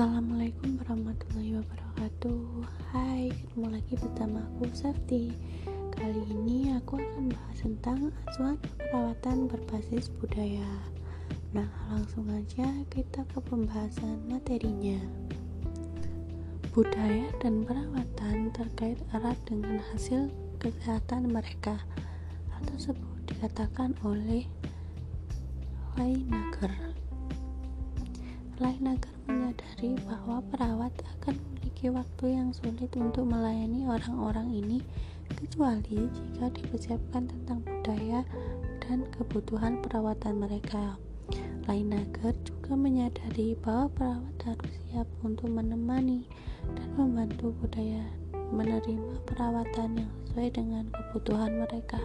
Assalamualaikum warahmatullahi wabarakatuh. Hai, ketemu lagi bersama aku, Safti. Kali ini aku akan bahas tentang asuhan keperawatan berbasis budaya. Nah, langsung aja kita ke pembahasan materinya. Budaya dan perawatan terkait erat dengan hasil kesehatan mereka, atau sebut dikatakan oleh Wainager. Laynaker menyadari bahwa perawat akan memiliki waktu yang sulit untuk melayani orang-orang ini, kecuali jika dipersiapkan tentang budaya dan kebutuhan perawatan mereka. Laynaker juga menyadari bahwa perawat harus siap untuk menemani dan membantu budaya menerima perawatan yang sesuai dengan kebutuhan mereka.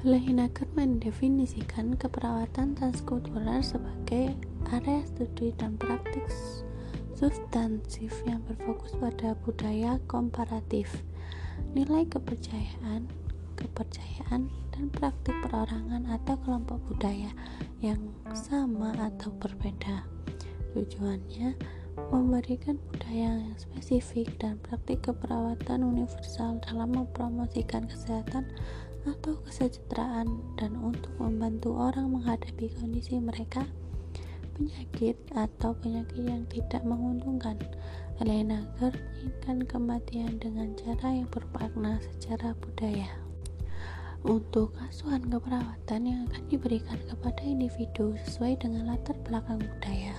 Lehinaker mendefinisikan keperawatan transkultural sebagai area studi dan praktik substansif yang berfokus pada budaya komparatif, nilai kepercayaan, dan praktik perorangan atau kelompok budaya yang sama atau berbeda. Tujuannya memberikan budaya yang spesifik dan praktik keperawatan universal dalam mempromosikan kesehatan atau kesejahteraan dan untuk membantu orang menghadapi kondisi mereka penyakit atau penyakit yang tidak menguntungkan. Laynaker menginginkan kematian dengan cara yang bermakna secara budaya. Untuk asuhan keperawatan yang akan diberikan kepada individu sesuai dengan latar belakang budaya.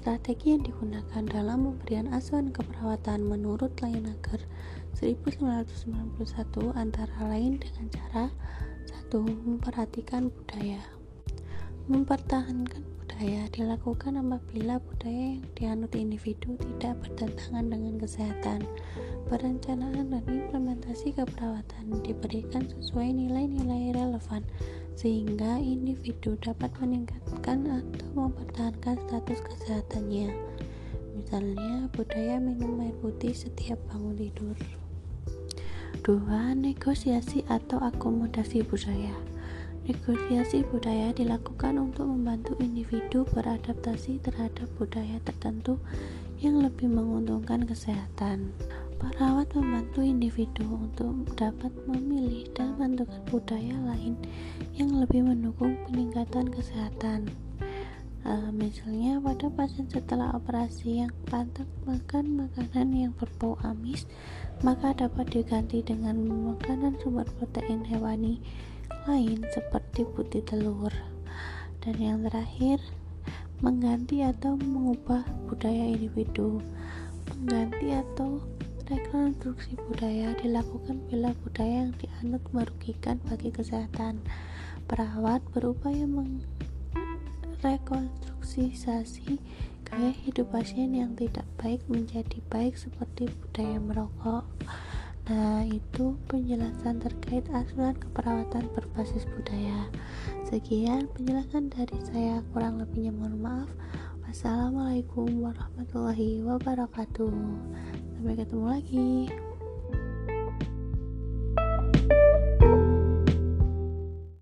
Strategi yang digunakan dalam pemberian asuhan keperawatan menurut Laynaker 1991 antara lain dengan cara 1. Memperhatikan budaya. Mempertahankan budaya dilakukan apabila budaya yang dianut individu tidak bertentangan dengan kesehatan. Perencanaan dan implementasi keperawatan diberikan sesuai nilai-nilai relevan sehingga individu dapat meningkatkan atau mempertahankan status kesehatannya. Misalnya, budaya minum air putih setiap bangun tidur. 2. Negosiasi atau akomodasi budaya. Negosiasi budaya dilakukan untuk membantu individu beradaptasi terhadap budaya tertentu yang lebih menguntungkan kesehatan. Perawat membantu individu untuk dapat memilih dan menentukan budaya lain yang lebih mendukung peningkatan kesehatan. Misalnya pada pasien setelah operasi yang pantang makan makanan yang berbau amis, maka dapat diganti dengan makanan sumber protein hewani lain seperti putih telur. Dan yang terakhir, mengganti atau mengubah budaya individu. Mengganti atau rekonstruksi budaya dilakukan bila budaya yang dianut merugikan bagi kesehatan. Perawat berupaya rekonstruksi gaya hidup pasien yang tidak baik menjadi baik seperti budaya merokok. Nah, itu penjelasan terkait asuhan keperawatan berbasis budaya. Sekian penjelasan dari saya, kurang lebihnya mohon maaf. Wassalamualaikum warahmatullahi wabarakatuh. Sampai ketemu lagi.